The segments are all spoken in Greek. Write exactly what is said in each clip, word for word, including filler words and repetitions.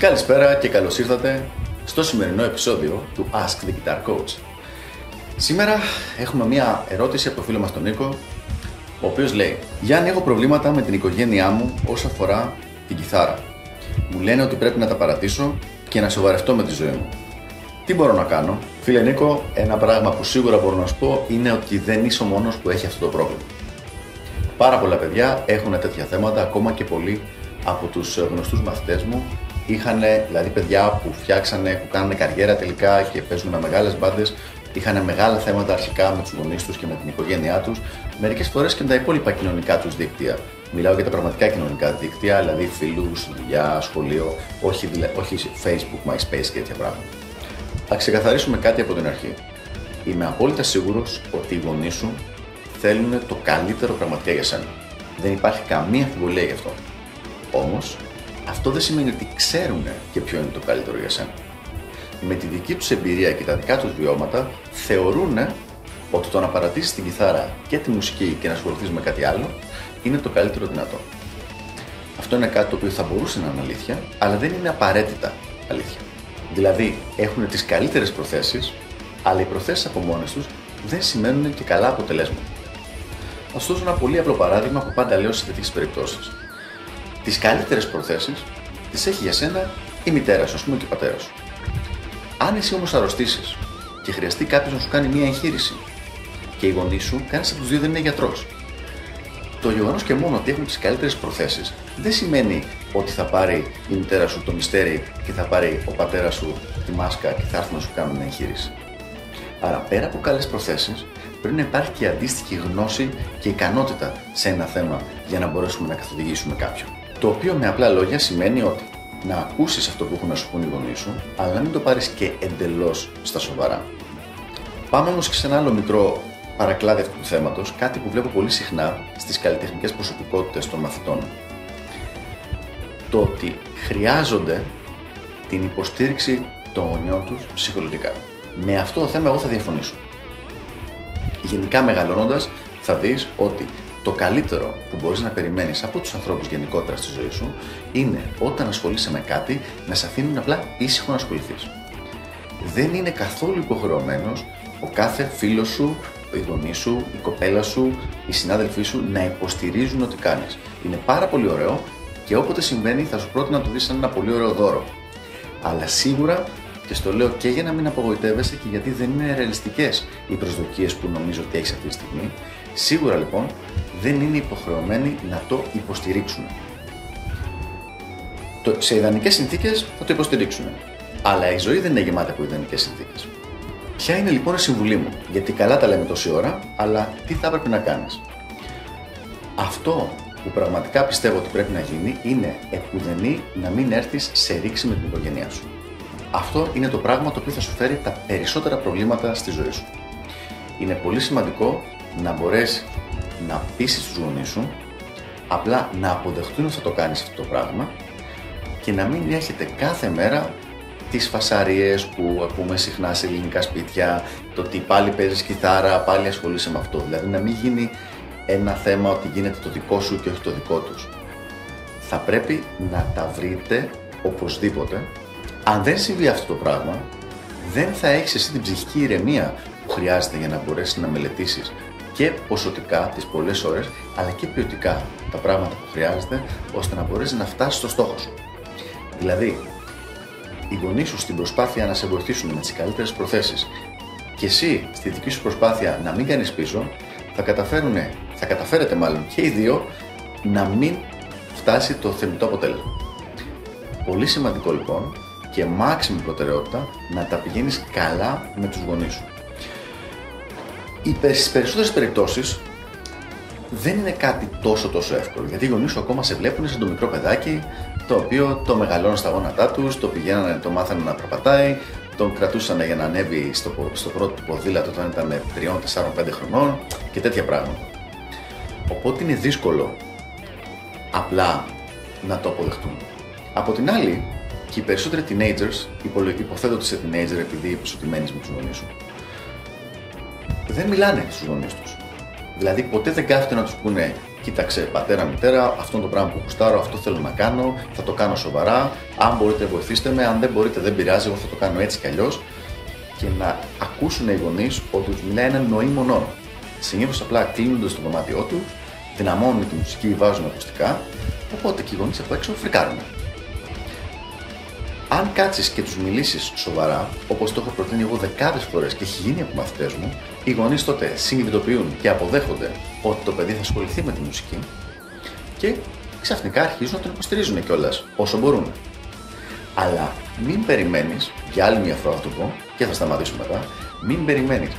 Καλησπέρα και καλώς ήρθατε στο σημερινό επεισόδιο του Ask the Guitar Coach. Σήμερα έχουμε μία ερώτηση από το φίλο μας τον Νίκο, ο οποίος λέει: Γιάννη, έχω προβλήματα με την οικογένειά μου όσον αφορά την κιθάρα. Μου λένε ότι πρέπει να τα παρατήσω και να σοβαρευτώ με τη ζωή μου. Τι μπορώ να κάνω? Φίλε Νίκο, ένα πράγμα που σίγουρα μπορώ να σου πω είναι ότι δεν είσαι ο μόνος που έχει αυτό το πρόβλημα. Πάρα πολλά παιδιά έχουν τέτοια θέματα, ακόμα και πολλοί από τους γνωστούς μαθητές μου. Είχαν δηλαδή παιδιά που φτιάξανε, που κάνανε καριέρα τελικά και παίζουν με μεγάλες μπάντες, είχαν μεγάλα θέματα αρχικά με τους γονείς τους και με την οικογένειά τους, μερικές φορές και με τα υπόλοιπα κοινωνικά τους δίκτυα. Μιλάω για τα πραγματικά κοινωνικά δίκτυα, δηλαδή φίλους, δουλειά, σχολείο, όχι, δηλα... όχι Facebook, MySpace και τέτοια πράγματα. Θα ξεκαθαρίσουμε κάτι από την αρχή. Είμαι απόλυτα σίγουρος ότι οι γονείς σου θέλουν το καλύτερο πραγματικά για σένα. Δεν υπάρχει καμία αμφιβολία γι' αυτό. Όμως, αυτό δεν σημαίνει ότι ξέρουν και ποιο είναι το καλύτερο για σένα. Με τη δική τους εμπειρία και τα δικά τους βιώματα, θεωρούν ότι το να παρατήσεις την κιθάρα και τη μουσική και να ασχοληθείς με κάτι άλλο είναι το καλύτερο δυνατό. Αυτό είναι κάτι το οποίο θα μπορούσε να είναι αλήθεια, αλλά δεν είναι απαραίτητα αλήθεια. Δηλαδή, έχουν τις καλύτερες προθέσεις, αλλά οι προθέσεις από μόνες τους δεν σημαίνουν και καλά αποτελέσματα. Θα σου δώσω ένα πολύ απλό παράδειγμα που πάντα λέω σε τέτοιες περιπτώσεις. Τις καλύτερες προθέσεις τις έχει για σένα η μητέρα σου, ας πούμε, και ο πατέρας σου. Αν εσύ όμως αρρωστήσεις και χρειαστεί κάποιος να σου κάνει μια εγχείρηση και οι γονείς σου, κανείς από τους δύο δεν είναι γιατρός, το γεγονός και μόνο ότι έχουν τις καλύτερες προθέσεις δεν σημαίνει ότι θα πάρει η μητέρα σου το μυστέρι και θα πάρει ο πατέρας σου τη μάσκα και θα έρθουν να σου κάνουν μια εγχείρηση. Άρα, πέρα από καλές προθέσεις, πρέπει να υπάρχει και αντίστοιχη γνώση και ικανότητα σε ένα θέμα για να μπορέσουμε να καθοδηγήσουμε κάποιον. Το οποίο με απλά λόγια σημαίνει ότι να ακούσεις αυτό που έχουν να σου πούν οι γονείς σου, αλλά να μην το πάρεις και εντελώς στα σοβαρά. Πάμε όμως και σε ένα άλλο μικρό παρακλάδι αυτού του θέματος, κάτι που βλέπω πολύ συχνά στις καλλιτεχνικές προσωπικότητες των μαθητών. Το ότι χρειάζονται την υποστήριξη των γονιών τους ψυχολογικά. Με αυτό το θέμα εγώ θα διαφωνήσω. Γενικά μεγαλώνοντας θα δεις ότι το καλύτερο που μπορείς να περιμένεις από τους ανθρώπους γενικότερα στη ζωή σου είναι όταν ασχολείσαι με κάτι να σε αφήνουν απλά ήσυχο να ασχοληθείς. Δεν είναι καθόλου υποχρεωμένος ο κάθε φίλος σου, οι γονείς σου, η κοπέλα σου, οι συνάδελφοί σου να υποστηρίζουν ό,τι κάνεις. Είναι πάρα πολύ ωραίο και όποτε συμβαίνει θα σου πρότεινα να το δεις σαν ένα πολύ ωραίο δώρο. Αλλά σίγουρα, και στο λέω και για να μην απογοητεύεσαι και γιατί δεν είναι ρεαλιστικές οι προσδοκίες που νομίζω ότι έχεις αυτή τη στιγμή, σίγουρα λοιπόν δεν είναι υποχρεωμένοι να το υποστηρίξουν. Το, σε ιδανικές συνθήκες θα το υποστηρίξουν, αλλά η ζωή δεν είναι γεμάτη από ιδανικές συνθήκες. Ποια είναι λοιπόν η συμβουλή μου? Γιατί καλά τα λέμε τόση ώρα, αλλά τι θα πρέπει να κάνεις? Αυτό που πραγματικά πιστεύω ότι πρέπει να γίνει είναι επουδενή να μην έρθεις σε ρήξη με την οικογένειά σου. Αυτό είναι το πράγμα το οποίο θα σου φέρει τα περισσότερα προβλήματα στη ζωή σου. Είναι πολύ σημαντικό να μπορέσεις να πείσεις τους γονείς σου, απλά να αποδεχτούν ότι θα το κάνεις αυτό το πράγμα και να μην έχετε κάθε μέρα τις φασαρίες που ακούμε συχνά σε ελληνικά σπίτια, το ότι πάλι παίζεις κιθάρα, πάλι ασχολείσαι με αυτό. Δηλαδή να μην γίνει ένα θέμα ότι γίνεται το δικό σου και όχι το δικό τους. Θα πρέπει να τα βρείτε οπωσδήποτε. Αν δεν συμβεί αυτό το πράγμα, δεν θα έχεις εσύ την ψυχική ηρεμία που χρειάζεται για να μπορέσεις να μελετήσεις και ποσοτικά τις πολλές ώρες, αλλά και ποιοτικά τα πράγματα που χρειάζεται, ώστε να μπορέσεις να φτάσεις στο στόχο σου. Δηλαδή, οι γονείς σου στην προσπάθεια να σε βοηθήσουν με τις καλύτερες προθέσεις και εσύ στη δική σου προσπάθεια να μην κάνεις πίσω, θα, θα καταφέρετε μάλλον και οι δύο να μην φτάσει το θεμητό αποτέλεσμα. Πολύ σημαντικό λοιπόν και μάξιμη προτεραιότητα να τα πηγαίνεις καλά με τους γονείς σου. Στις περισσότερες περιπτώσεις δεν είναι κάτι τόσο τόσο εύκολο, γιατί οι γονείς σου ακόμα σε βλέπουν σαν το μικρό παιδάκι το οποίο το μεγαλώνουν στα γόνατά τους, το πηγαίνανε, το μάθανε να περπατάει, τον κρατούσαν για να ανέβει στο, στο πρώτο του ποδήλατο όταν ήταν τρία, τέσσερα, πέντε χρονών και τέτοια πράγματα. Οπότε είναι δύσκολο απλά να το αποδεχτούν. Από την άλλη, και οι περισσότεροι teenagers, υποθέτω ότι είσαι teenager επειδή υποσωτημένεις με τους γονείς σου, δεν μιλάνε στους γονείς τους. Δηλαδή ποτέ δεν κάθεται να τους πούνε κοίταξε πατέρα, μητέρα, αυτό είναι το πράγμα που κουστάρω, αυτό θέλω να κάνω, θα το κάνω σοβαρά, αν μπορείτε βοηθήστε με, αν δεν μπορείτε δεν πειράζει, εγώ θα το κάνω έτσι κι αλλιώς. Και να ακούσουν οι γονείς ότι τους μιλάει ένα νοήμο όρο. Συνήθως απλά κλείνονται στο δωμάτιό του, δυναμώνουν τη μουσική, βάζουν ακουστικά, οπότε και οι γονείς από έξω φρικάρουν. Αν κάτσεις και τους μιλήσεις σοβαρά, όπως το έχω προτείνει εγώ δεκάδες φορές και έχει γίνει από μαθητές μου, οι γονείς τότε συνειδητοποιούν και αποδέχονται ότι το παιδί θα ασχοληθεί με τη μουσική και ξαφνικά αρχίζουν να τον υποστηρίζουν κιόλας όσο μπορούν. Αλλά μην περιμένεις, για άλλη μια φορά θα το πω και θα σταματήσουμε μετά, μην περιμένεις,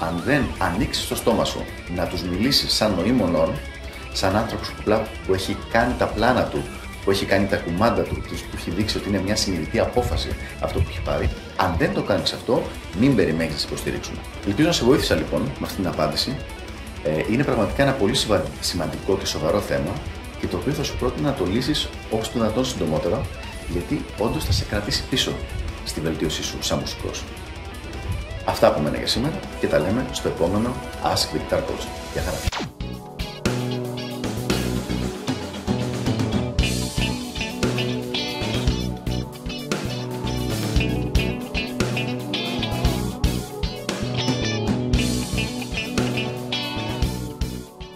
αν δεν ανοίξεις το στόμα σου να τους μιλήσεις σαν νοήμονών, σαν άνθρωπος που έχει κάνει τα πλάνα του, που έχει κάνει τα κουμάντα του, που έχει δείξει ότι είναι μια συνειδητή απόφαση αυτό που έχει πάρει, αν δεν το κάνεις αυτό, μην περιμένεις να σε υποστηρίξουν. Ελπίζω να σε βοήθησα λοιπόν με αυτή την απάντηση. Είναι πραγματικά ένα πολύ σημαντικό και σοβαρό θέμα και το οποίο θα σου πρότεινα να το λύσεις όσο το δυνατόν συντομότερα, γιατί όντως θα σε κρατήσει πίσω στη βελτίωσή σου σαν μουσικός. Αυτά από μένα για σήμερα και τα λέμε στο επόμενο Ask the Guitar Coach. Γεια χαρά!